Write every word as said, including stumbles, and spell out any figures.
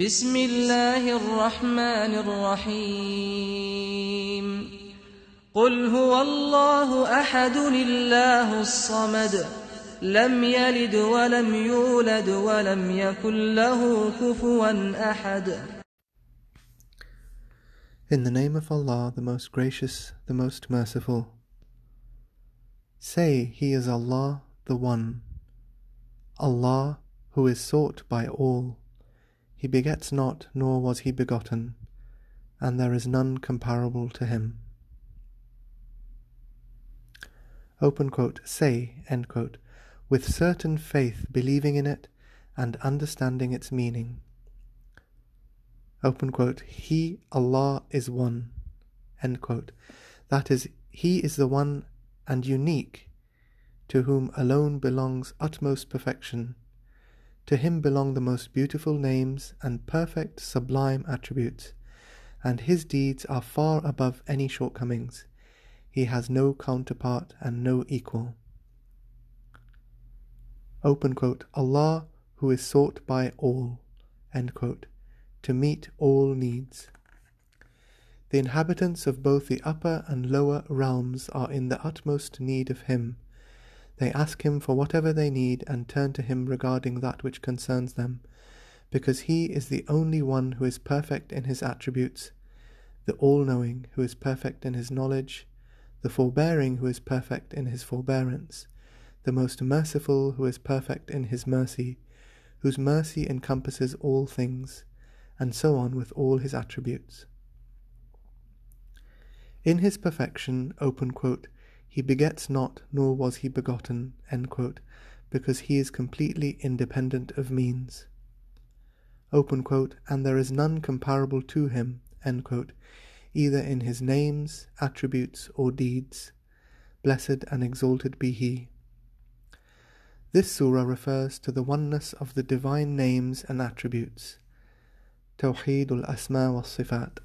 Bismillahir Rahmanir Rahim. Qul Huwallahu Ahad, Allahus-Samad. Lam yalid wa lam yulad, wa lam yakul lahu kufuwan ahad. In the name of Allah, the Most Gracious, the Most Merciful. Say, He is Allah, the One. Allah, who is sought by all. He begets not, nor was he begotten, and there is none comparable to him. Open quote, say, end quote, with certain faith, believing in it and understanding its meaning. Open quote, He, Allah, is one, end quote. That is, He is the one and unique, to whom alone belongs utmost perfection. To him belong the most beautiful names and perfect sublime attributes, and his deeds are far above any shortcomings. He has no counterpart and no equal. Open quote, Allah, who is sought by all, end quote, to meet all needs. The inhabitants of both the upper and lower realms are in the utmost need of him. They ask him for whatever they need and turn to him regarding that which concerns them, because he is the only one who is perfect in his attributes, the all-knowing who is perfect in his knowledge, the forbearing who is perfect in his forbearance, the most merciful who is perfect in his mercy, whose mercy encompasses all things, and so on with all his attributes. In his perfection, open quote, He begets not, nor was he begotten, end quote, because he is completely independent of means. Open quote, and there is none comparable to him, end quote, either in his names, attributes, or deeds. Blessed and exalted be he. This surah refers to the oneness of the divine names and attributes. Tawheed ul Asma wa al-Sifat.